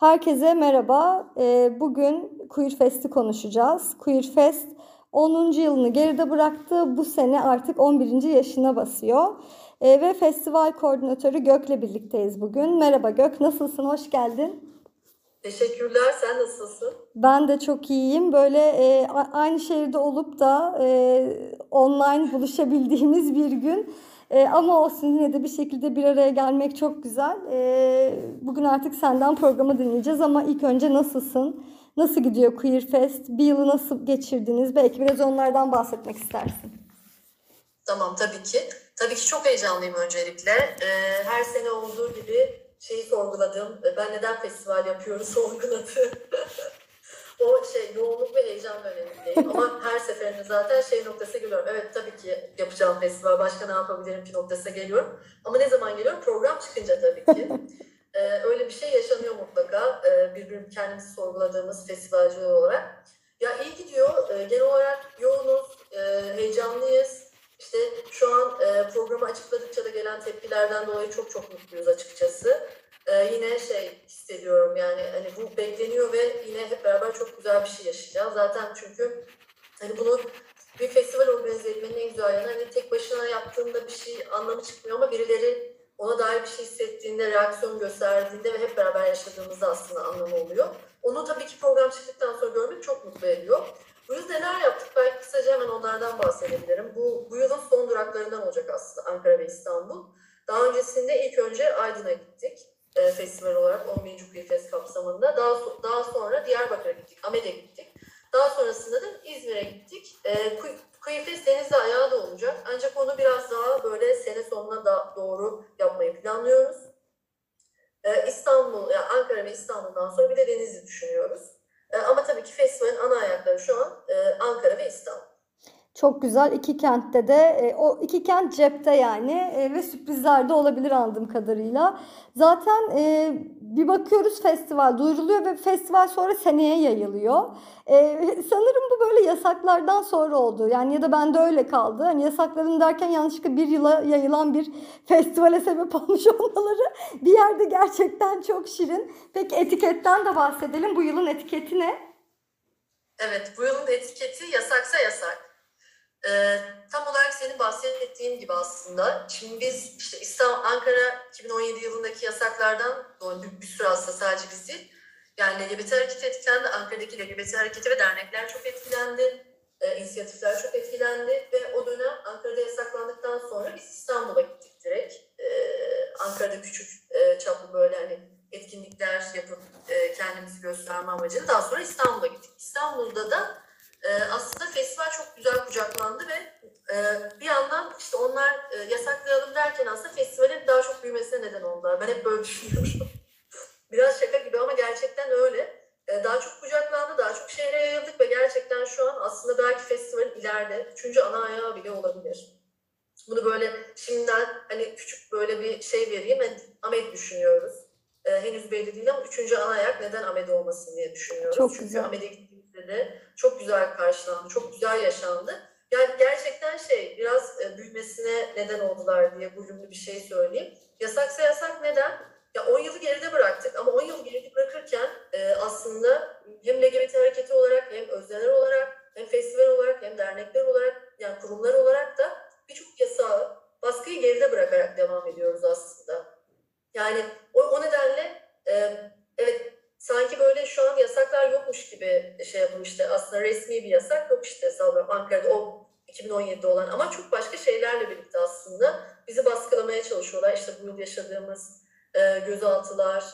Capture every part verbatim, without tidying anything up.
Herkese merhaba. Bugün KuirFest'i konuşacağız. KuirFest onuncu yılını geride bıraktı. Bu sene artık on birinci yaşına basıyor. Ve festival koordinatörü Gök'le birlikteyiz bugün. Merhaba Gök, nasılsın? Hoş geldin. Teşekkürler. Sen nasılsın? Ben de çok iyiyim. Böyle e, aynı şehirde olup da e, online buluşabildiğimiz bir gün. E, ama olsun, yine de bir şekilde bir araya gelmek çok güzel. E, bugün artık senden programı dinleyeceğiz ama ilk önce nasılsın? Nasıl gidiyor KuirFest? Bir yılı nasıl geçirdiniz? Belki biraz onlardan bahsetmek istersin. Tamam, tabii ki. Tabii ki çok heyecanlıyım öncelikle. E, her sene olduğu gibi şeyi sorguladım, ben neden festival yapıyorum sorguladım. O şey, yoğunluk ve heyecan dönemindeyim ama her seferinde zaten şey noktasına geliyorum. Evet, tabii ki yapacağım festival, başka ne yapabilirim ki noktasına geliyorum. Ama ne zaman geliyorum? Program çıkınca tabii ki. ee, öyle bir şey yaşanıyor mutlaka, ee, birbirimizi kendimizi sorguladığımız festivalciler olarak. Ya iyi gidiyor, ee, genel olarak yoğunuz, e, heyecanlıyız. İşte şu an e, programı açıkladıkça da gelen tepkilerden dolayı çok çok mutluyuz açıkçası. E, yine şey hissediyorum yani hani bu bekleniyor ve yine hep beraber çok güzel bir şey yaşayacağız. Zaten çünkü hani bunu bir festival organize etmenin en güzel yanı hani tek başına yaptığında bir şey anlamı çıkmıyor ama birileri ona dair bir şey hissettiğinde, reaksiyon gösterdiğinde ve hep beraber yaşadığımızda aslında anlamı oluyor. Onu tabii ki program çıktıktan sonra görmek çok mutlu ediyor. Bu yüzden neler yaptık? Belki kısaca hemen onlardan bahsedebilirim. Bu, bu yılın son duraklarından olacak aslında Ankara ve İstanbul. Daha öncesinde ilk önce Aydın'a gittik e, festival olarak on birinci KuirFest kapsamında. Daha, so- daha sonra Diyarbakır'a gittik, Amed'e gittik. Daha sonrasında da İzmir'e gittik. E, KuirFest Deniz'de ayağı da olacak. Ancak onu biraz daha böyle sene sonuna da doğru yapmayı planlıyoruz. E, İstanbul, yani Ankara ve İstanbul'dan sonra bir de Deniz'i düşünüyoruz. Ama tabii ki festivalin ana ayakları şu an Ankara ve İstanbul. Çok güzel. İki kentte de, o iki kent cepte yani ve sürprizler de olabilir anladığım kadarıyla. Zaten bir bakıyoruz festival duyuruluyor ve festival sonra seneye yayılıyor. Sanırım bu böyle yasaklardan sonra oldu. Yani ya da bende öyle kaldı. Hani yasakların derken yanlışlıkla bir yıla yayılan bir festivale sebep olmuş olmaları bir yerde gerçekten çok şirin. Peki etiketten de bahsedelim. Bu yılın etiketi ne? Evet, bu yılın etiketi yasaksa yasak. Ee, tam olarak senin bahsettiğin gibi aslında. Şimdi biz işte İstanbul, Ankara iki bin on yedi yılındaki yasaklardan bir, bir sürü aslında sadece biz değil. Yani L G B T hareketi etkilendi. Ankara'daki L G B T hareketi ve dernekler çok etkilendi. E, inisiyatifler çok etkilendi. Ve o dönem Ankara'da yasaklandıktan sonra biz İstanbul'a gittik direkt. E, Ankara'da küçük e, çaplı böyle hani etkinlikler yapıp e, kendimizi gösterme amacıyla daha sonra İstanbul'a gittik. İstanbul'da da Ee, aslında festival çok güzel kucaklandı ve e, bir yandan işte onlar e, yasaklayalım derken aslında festivalin daha çok büyümesine neden oldular. Ben hep böyle düşünüyorum. Biraz şaka gibi ama gerçekten öyle. E, daha çok kucaklandı, daha çok şehre yayıldık ve gerçekten şu an aslında belki festivalin ileride üçüncü ana ayağı bile olabilir. Bunu böyle şimdiden hani küçük böyle bir şey vereyim. Yani, Amed düşünüyoruz. E, henüz belli değil ama üçüncü ana ayak neden Amed olmasın diye düşünüyoruz. Çok Çünkü güzel. Amed'e de çok güzel karşılandı, çok güzel yaşandı. Yani gerçekten şey biraz büyümesine neden oldular diye bölümlü bir şey söyleyeyim. Yasaksa yasak neden? Ya on yılı geride bıraktık ama on yılı geride bırakırken aslında hem L G B T hareketi olarak hem özneler olarak hem festival olarak hem dernekler olarak yani kurumlar olarak da birçok yasağı, baskıyı geride bırakarak devam ediyoruz aslında. Yani o, o nedenle evet sanki böyle şu an yasaklar yokmuş gibi şey yapılmıştı. Aslında resmi bir yasak yok işte sanırım Ankara'da o iki bin on yedide olan ama çok başka şeylerle birlikte aslında bizi baskılamaya çalışıyorlar. İşte bu yıl yaşadığımız e, gözaltılar,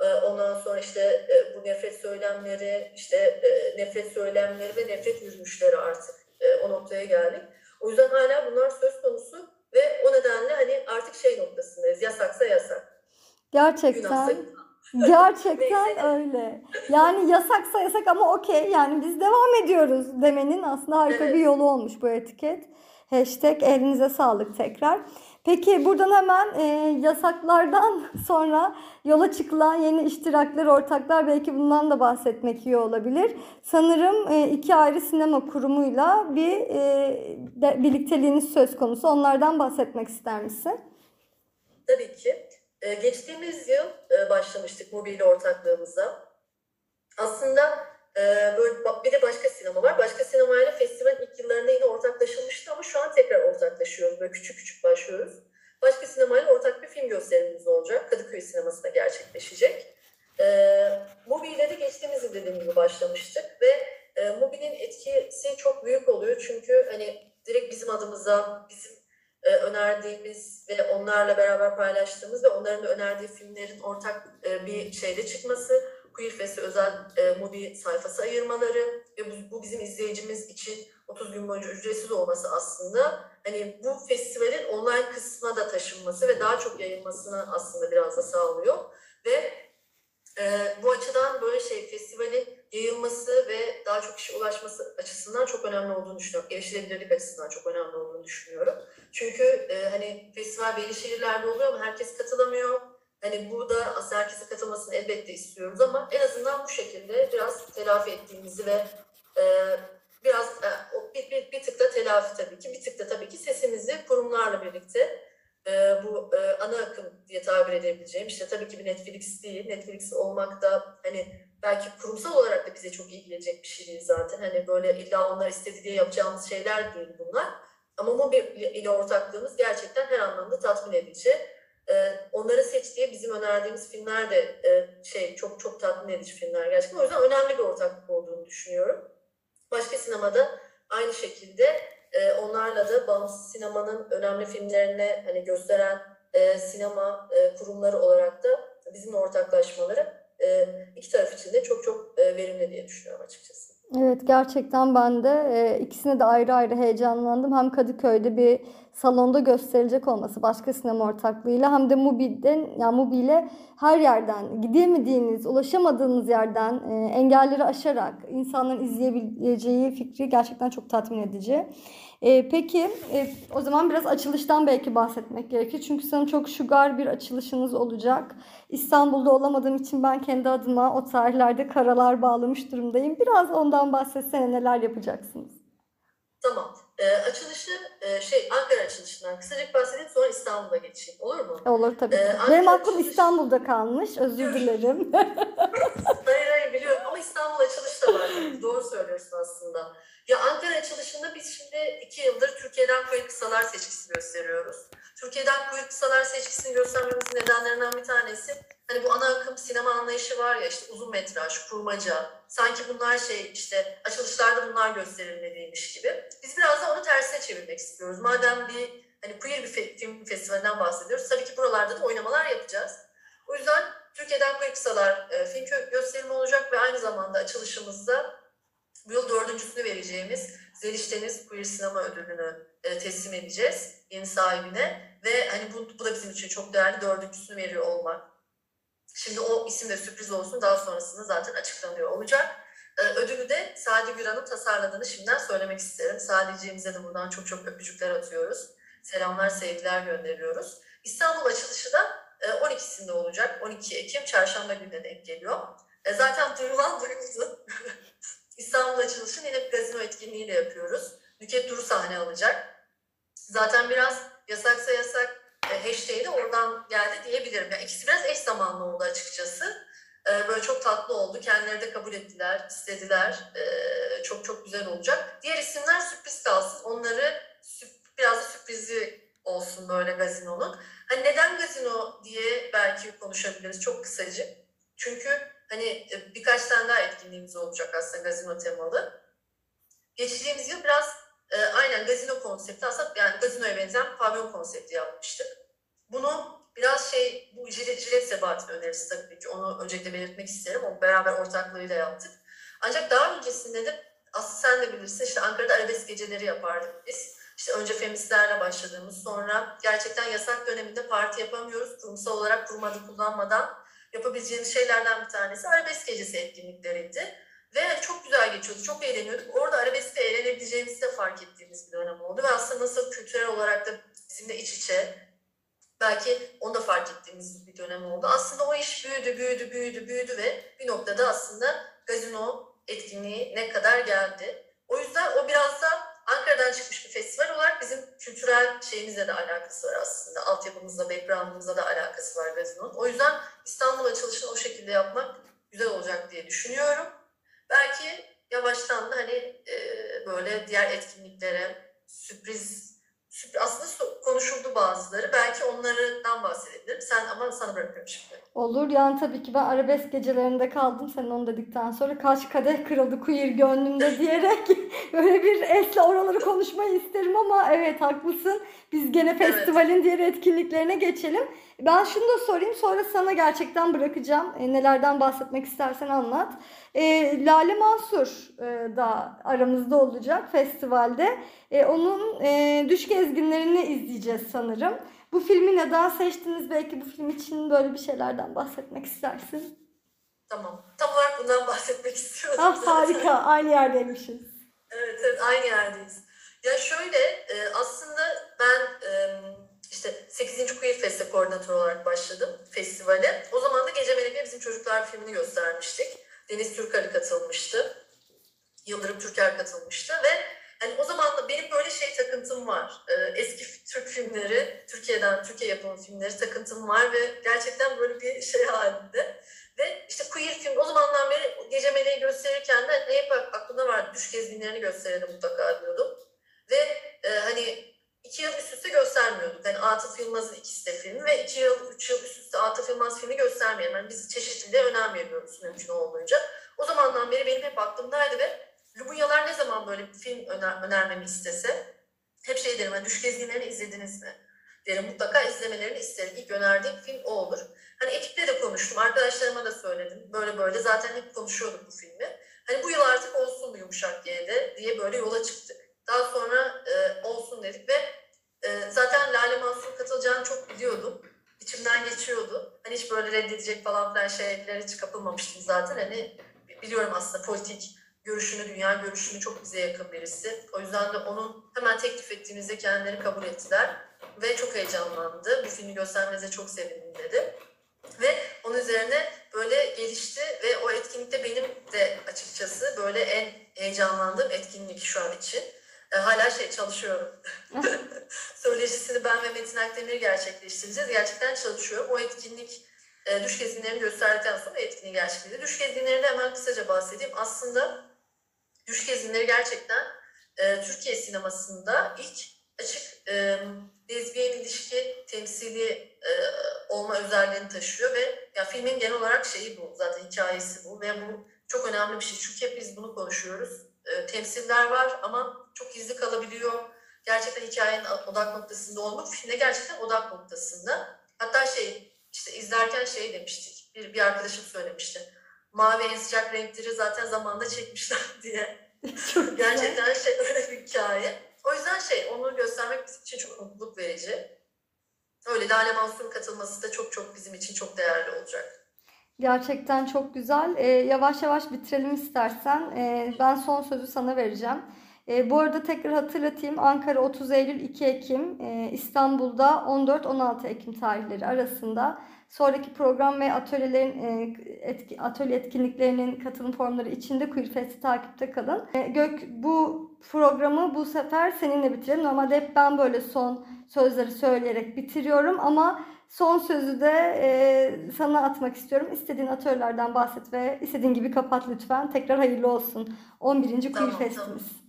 e, ondan sonra işte e, bu nefret söylemleri, işte e, nefret söylemleri ve nefret yürüyüşleri artık e, o noktaya geldik. O yüzden hala bunlar söz konusu ve o nedenle hani artık şey noktasındayız. Yasaksa yasak. Gerçekten. Günahsa günah. Gerçekten öyle. Yani yasaksa yasak ama okey. Yani biz devam ediyoruz demenin aslında harika evet. Bir yolu olmuş bu etiket. Hashtag elinize sağlık tekrar. Peki buradan hemen e, yasaklardan sonra yola çıkılan yeni iştiraklar, ortaklar belki bundan da bahsetmek iyi olabilir. Sanırım e, iki ayrı sinema kurumuyla bir e, de, birlikteliğiniz söz konusu. Onlardan bahsetmek ister misin? Tabii ki. E, geçtiğimiz yıl e, başlamıştık MUBI ile ortaklığımıza. Aslında e, böyle bir de başka sinema var. Başka sinemayla festivalin ilk yıllarında yine ortaklaşılmıştı ama şu an tekrar ortaklaşıyoruz. Böyle küçük küçük başlıyoruz. Başka sinemayla ortak bir film gösterimimiz olacak. Kadıköy sinemasında gerçekleşecek. E, MUBI ile de geçtiğimiz yıl dediğim gibi başlamıştık ve e, MUBI'nin etkisi çok büyük oluyor. Çünkü hani direkt bizim adımıza, bizim e, önerdiğimiz ve onlarla beraber paylaştığımız ve onların da önerdiği filmlerin ortak e, bir şeyde çıkması, KuirFest'e özel e, MUBI sayfası ayırmaları ve bu, bu bizim izleyicimiz için otuz gün boyunca ücretsiz olması aslında hani bu festivalin online kısmına da taşınması ve daha çok yayılmasını aslında biraz da sağlıyor ve e, bu açıdan böyle şey festivalin yayılması ve daha çok kişiye ulaşması açısından çok önemli olduğunu düşünüyorum. Erişilebilirlik açısından çok önemli olduğunu düşünüyorum. Çünkü e, hani festival belli şehirlerde oluyor ama herkes katılamıyor. Hani burada aslında herkese katılmasını elbette istiyoruz ama en azından bu şekilde biraz telafi ettiğimizi ve e, biraz e, bir, bir, bir tık da telafi tabii ki, bir tık da tabii ki sesimizi kurumlarla birlikte e, bu e, ana akım diye tabir edebileceğim, işte tabii ki bir Netflix değil, Netflix olmak da hani belki kurumsal olarak da bize çok iyi gelecek bir şey değil zaten. Hani böyle illa onlar istediği diye yapacağımız şeyler değil bunlar. Ama MUBI ile ortaklığımız gerçekten her anlamda tatmin edici. Onları seçtiği bizim önerdiğimiz filmler de şey çok çok tatmin edici filmler gerçekten. O yüzden önemli bir ortaklık olduğunu düşünüyorum. Başka sinemada aynı şekilde onlarla da bağımsız sinemanın önemli filmlerini hani gösteren sinema kurumları olarak da bizimle ortaklaşmaları iki taraf için de çok çok verimli diye düşünüyorum açıkçası. Evet, gerçekten ben de ikisine de ayrı ayrı heyecanlandım. Hem Kadıköy'de bir salonda gösterilecek olması başka sinema ortaklığıyla hem de MUBI'den, yani MUBI ile her yerden gidemediğiniz, ulaşamadığınız yerden engelleri aşarak insanların izleyebileceği fikri gerçekten çok tatmin edici. E, peki e, o zaman biraz açılıştan belki bahsetmek gerekir. Çünkü sanırım çok şugar bir açılışınız olacak. İstanbul'da olamadığım için ben kendi adıma o tarihlerde karalar bağlamış durumdayım. Biraz ondan bahsetsene, neler yapacaksınız? Tamam. E, açılışı e, şey Ankara açılışından kısacık bahsedeyim, sonra İstanbul'a geçeyim. Olur mu? Olur tabii. E, Benim aklım açılış... İstanbul'da kalmış. Özür dilerim. Hayır hayır biliyorum ama İstanbul açılışı da var. Doğru söylüyorsun aslında. Ya Ankara açılışında biz şimdi iki yıldır Türkiye'den Kuir Kısalar seçkisini gösteriyoruz. Türkiye'den Kuir Kısalar seçkisini göstermemizin nedenlerinden bir tanesi hani bu ana akım sinema anlayışı var ya, işte uzun metraj, kurmaca, sanki bunlar şey işte açılışlarda bunlar gösterilmeliymiş gibi. Biz biraz da onu tersine çevirmek istiyoruz. Madem bir hani Kuir bir film festivalinden bahsediyoruz, tabii ki buralarda da oynamalar yapacağız. O yüzden Türkiye'den Kuir Kısalar e, film gösterimi olacak ve aynı zamanda açılışımızda bu yıl dördüncüsünü vereceğimiz Zeliş Deniz Queer Sinema Ödülünü e, teslim edeceğiz yeni sahibine ve hani bu, bu da bizim için çok değerli, dördüncüsünü veriyor olmak. Şimdi o isim de sürpriz olsun, daha sonrasında zaten açıklanıyor olacak. E, ödülü de Sadi Güran'ın tasarladığını şimdiden söylemek isterim. Sadiciğimize de buradan çok çok öpücükler atıyoruz. Selamlar, sevgiler gönderiyoruz. İstanbul açılışı da e, on ikisinde olacak. on iki Ekim çarşamba gününe denk geliyor. E, zaten duyulan duyuldu. İstanbul açılışını yine bir gazino etkinliğiyle yapıyoruz. Nükhet Dur sahne alacak. Zaten biraz yasaksa yasak hashtag'i de oradan geldi diyebilirim. Yani ikisi biraz eş zamanlı oldu açıkçası. Böyle çok tatlı oldu. Kendileri de kabul ettiler, istediler. Çok çok güzel olacak. Diğer isimler sürpriz kalsın. Onları biraz da sürprizi olsun böyle gazinonun. Hani neden gazino diye belki konuşabiliriz çok kısacık. Çünkü hani birkaç tane daha etkinliğimiz olacak aslında gazino temalı. Geçtiğimiz yıl biraz e, aynen gazino konsepti aslında, yani gazinoya benzeyen pavyon konsepti yapmıştık. Bunu biraz şey, bu jilet, jilet sebatinin önerisi tabii ki, onu öncelikle belirtmek isterim. Onu beraber ortaklığıyla yaptık. Ancak daha öncesinde de aslında sen de bilirsin işte Ankara'da arabesk geceleri yapardık biz. İşte önce feministlerle başladığımız, sonra gerçekten yasak döneminde parti yapamıyoruz. Kurumsal olarak kurmadı kullanmadan yapabileceğimiz şeylerden bir tanesi arabesk gecesi etkinlikleriydi. Ve çok güzel geçiyordu, çok eğleniyorduk. Orada arabeskte eğlenebileceğimizi de fark ettiğimiz bir dönem oldu. Ve aslında nasıl kültürel olarak da bizimle iç içe, belki onu da fark ettiğimiz bir dönem oldu. Aslında o iş büyüdü, büyüdü, büyüdü, büyüdü ve bir noktada aslında gazino etkinliği ne kadar geldi. O yüzden o biraz da Ankara Ankara'dan çıkmış bir festival olarak bizim kültürel şeyimizle de alakası var aslında. Altyapımızla, background'ımızla da alakası var gazinonun. O yüzden İstanbul açılışını o şekilde yapmak güzel olacak diye düşünüyorum. Belki yavaştan da hani e, böyle diğer etkinliklere sürpriz, sürpriz aslında konuşuldu bazıları. Belki onlardan bahsedebilirim. Sen ama sana bırakıyorum şimdi. Olur yani tabii ki ben arabesk gecelerinde kaldım senin onu dedikten sonra. Kaç kadeh kırıldı queer gönlümde diyerek böyle bir esle oraları konuşmayı isterim ama evet haklısın. Biz gene festivalin evet. diğer etkinliklerine geçelim. Ben şunu da sorayım sonra sana gerçekten bırakacağım. E, nelerden bahsetmek istersen anlat. E, Lale Mansur e, da aramızda olacak festivalde. E, onun e, Düş Gezginlerini izleyeceğiz sanırım. Bu filmi neden seçtiniz? Belki bu film için böyle bir şeylerden bahsetmek istersin. Tamam. Tam olarak bundan bahsetmek istiyorum. Ah harika. Aynı yerdeymişiz. Evet, evet aynı yerdeyiz. Ya şöyle aslında ben işte sekizinci KuirFest'e koordinatör olarak başladım festivale. O zaman da Gece Meleği bizim Çocuklar filmini göstermiştik. Deniz Türkali katılmıştı. Yıldırım Türker katılmıştı ve yani o zaman da benim böyle şey takıntım var. Ee, eski Türk filmleri, Türkiye'den, Türkiye yapımı filmleri takıntım var ve gerçekten böyle bir şey halinde. Ve işte queer film o zamandan beri Gece Meleği gösterirken de hep aklımda vardı. Düş Gezginlerini gösterelim mutlaka diyordum. Ve e, hani iki yıl üst üste göstermiyorduk. Yani Atıf Yılmaz'ın ikisi de filmi ve iki yıl, üç yıl üst üste Atıf Yılmaz filmi göstermeyelim. Yani biz çeşitliliğe önem veriyoruz mümkün olduğunca. O zamandan beri benim hep aklımdaydı ve Lubunyalar ne zaman böyle bir film öner- önermemi istese hep şey derim, hani Düş Gezginlerini izlediniz mi derim, mutlaka izlemelerini isterim. İlk önerdiğim film o olur. Hani ekiple de konuştum, arkadaşlarıma da söyledim. Böyle böyle zaten hep konuşuyorduk bu filmi. Hani bu yıl artık olsun mu yumuşak diye de diye böyle yola çıktık. Daha sonra e, olsun dedik ve e, zaten Lale Mansur'un katılacağını çok biliyordum. İçimden geçiyordu. Hani hiç böyle reddedecek falan filan şeylere hiç kapılmamıştım zaten. Hani biliyorum aslında politik görüşünü, dünya görüşünü çok bize yakın birisi. O yüzden de onun hemen teklif ettiğimizde kendileri kabul ettiler. Ve çok heyecanlandı. Bu filmi göstermenize çok sevindim dedi. Ve onun üzerine böyle gelişti ve o etkinlikte benim de açıkçası böyle en heyecanlandığım etkinlik şu an için. E, hala şey çalışıyorum. Söyleşisini ben ve Metin Akdemir gerçekleştireceğiz. Gerçekten çalışıyorum. O etkinlik e, Düş Gezginlerini gösterdikten sonra etkinliği gerçekleştirdi. Düş Gezginlerini hemen kısaca bahsedeyim. Aslında Düş Gezginleri gerçekten e, Türkiye sinemasında ilk açık e, lezbiyen ilişki temsili e, olma özelliğini taşıyor ve ya filmin genel olarak şeyi bu, zaten hikayesi bu ve bu çok önemli bir şey çünkü hep biz bunu konuşuyoruz. E, temsiller var ama çok gizli kalabiliyor. Gerçekten hikayenin odak noktasında olmak, filmde gerçekten odak noktasında. Hatta şey işte izlerken şey demiştik, bir, bir arkadaşım söylemişti. Mavi en sıcak renkleri zaten zamanda çekmişler diye. Gerçekten şey öyle bir hikaye. O yüzden şey onu göstermek bizim için çok mutluluk verici. Öyle Lale Mansur'un katılması da çok çok bizim için çok değerli olacak. Gerçekten çok güzel. Ee, yavaş yavaş bitirelim istersen. Ee, ben son sözü sana vereceğim. Ee, bu arada tekrar hatırlatayım. Ankara otuz Eylül iki Ekim, ee, İstanbul'da on dört on altı Ekim tarihleri arasında sonraki program ve atölyelerin etki, atölye etkinliklerinin katılım formları içinde KuirFest'i takipte kalın. Gök, bu programı bu sefer seninle bitirelim. Normalde hep ben böyle son sözleri söyleyerek bitiriyorum ama son sözü de e, sana atmak istiyorum. İstediğin atölyelerden bahset ve istediğin gibi kapat lütfen. Tekrar hayırlı olsun. on birinci Tamam, KuirFest'imiz. Tamam.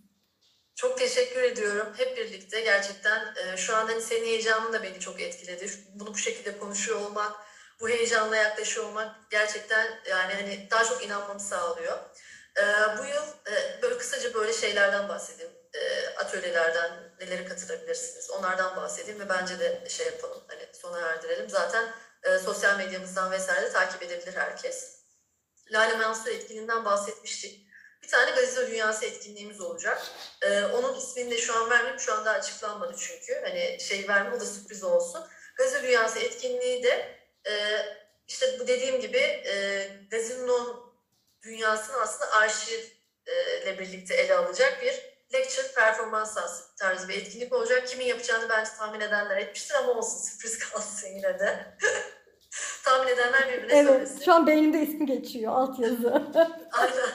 Çok teşekkür ediyorum. Hep birlikte gerçekten e, şu an hani senin heyecanın da beni çok etkiledi. Bunu bu şekilde konuşuyor olmak, bu heyecanla yaklaşıyor olmak gerçekten yani hani daha çok inanmamı sağlıyor. E, bu yıl e, böyle kısaca böyle şeylerden bahsedeyim. E, atölyelerden nelere katılabilirsiniz? Onlardan bahsedeyim ve bence de şey yapalım. Hani sona erdirelim. Zaten e, sosyal medyamızdan vesaire de takip edebilir herkes. Lale Mansur etkinliğinden bahsetmiştik. Bir tane gazino dünyası etkinliğimiz olacak. Ee, onun ismini de şu an vermeyeyim. Şu anda açıklanmadı çünkü. Hani şey verme, o da sürpriz olsun. Gazino dünyası etkinliği de e, işte bu dediğim gibi e, gazino dünyasının aslında arşivle birlikte ele alacak bir lecture performans tarzı bir etkinlik olacak. Kimin yapacağını bence tahmin edenler etmiştir ama olsun sürpriz kalsın yine de. Tahmin edenler birbirine evet, söylesin. Evet şu an beynimde ismi geçiyor altyazı. Aynen.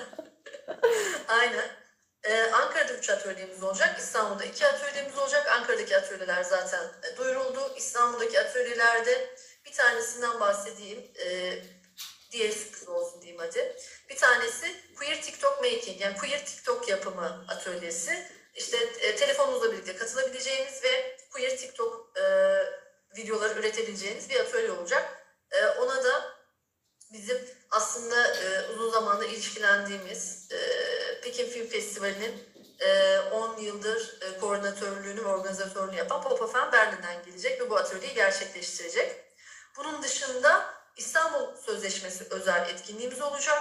Aynen. Ee, Ankara'da üç atölyemiz olacak, İstanbul'da iki atölyemiz olacak. Ankara'daki atölyeler zaten duyuruldu. İstanbul'daki atölyelerde bir tanesinden bahsedeyim, ee, diğeri sürpriz olsun diyeyim hadi. Bir tanesi Queer TikTok Making, yani Queer TikTok yapımı atölyesi. İşte e, telefonunuzla birlikte katılabileceğiniz ve Queer TikTok e, videoları üretebileceğiniz bir atölye olacak. E, ona da bizim aslında e, uzun zamanda ilişkilendiğimiz e, Pekin Film Festivali'nin e, on yıldır e, koordinatörlüğünü ve organizatörlüğünü yapan Popofen Berlin'den gelecek ve bu atölyeyi gerçekleştirecek. Bunun dışında İstanbul Sözleşmesi özel etkinliğimiz olacak.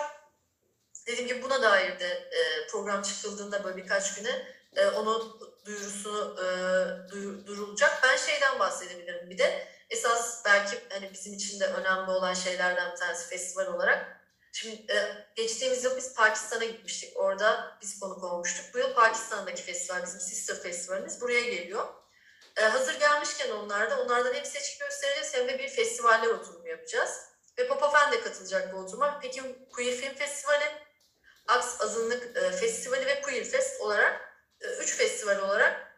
Dediğim gibi buna dair de e, program çıkıldığında böyle birkaç güne e, onun duyurusu e, duyur, duyurulacak. Ben şeyden bahsedebilirim bir de. Esas belki hani bizim için de önemli olan şeylerden bir tanesi festival olarak. Şimdi e, geçtiğimiz yıl biz Pakistan'a gitmiştik. Orada biz konuk olmuştuk. Bu yıl Pakistan'daki festival, bizim Sister Festivalimiz buraya geliyor. E, hazır gelmişken onlarda, onlardan hem seçki göstereceğiz hem de bir festivaller oturumu yapacağız. Ve Popofen de katılacak bu oturuma. Pekin Kuir Film Festivali, Aks Azınlık Festivali ve KuirFest olarak, e, üç festival olarak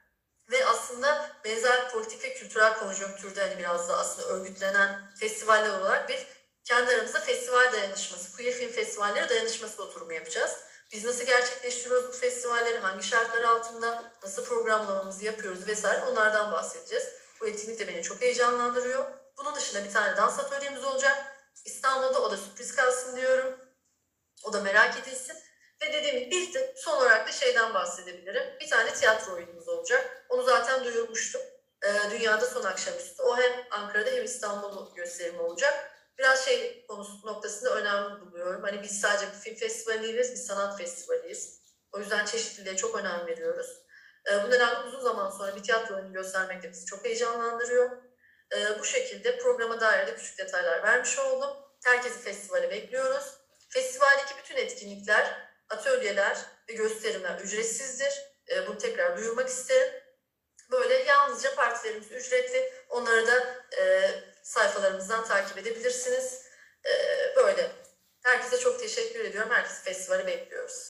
ve aslında benzer politik ve kültürel konjonktürde hani biraz da aslında örgütlenen festivaller olarak bir kendi aramızda festival dayanışması, Kuir Film Festivalleri dayanışması oturumu yapacağız. Biz nasıl gerçekleştiriyoruz bu festivalleri, hangi şartlar altında, nasıl programlamamızı yapıyoruz vesaire, onlardan bahsedeceğiz. Bu etkinlik de beni çok heyecanlandırıyor. Bunun dışında bir tane dans atölyemiz olacak. İstanbul'da, o da sürpriz kalsın diyorum. O da merak edilsin. Ve dediğim gibi bir de son olarak da şeyden bahsedebilirim. Bir tane tiyatro oyunumuz olacak. Onu zaten duyurmuştum. Ee, Dünya'da son akşamüstü. O hem Ankara'da hem İstanbul'da gösterimi olacak. Biraz şey konusu noktasında önemli buluyorum. Hani biz sadece bir film festivali değiliz, bir sanat festivaliyiz. O yüzden çeşitliliğe çok önem veriyoruz. Ee, bu nedenle uzun zaman sonra bir tiyatro oyunu göstermek de bizi çok heyecanlandırıyor. Ee, bu şekilde programa dair de küçük detaylar vermiş oldum. Herkesi festivale bekliyoruz. Festivaldeki bütün etkinlikler, atölyeler ve gösterimler ücretsizdir. E, bunu tekrar duyurmak isterim. Böyle yalnızca partilerimiz ücretli. Onları da e, sayfalarımızdan takip edebilirsiniz. E, böyle. Herkese çok teşekkür ediyorum. Herkes festivali bekliyoruz.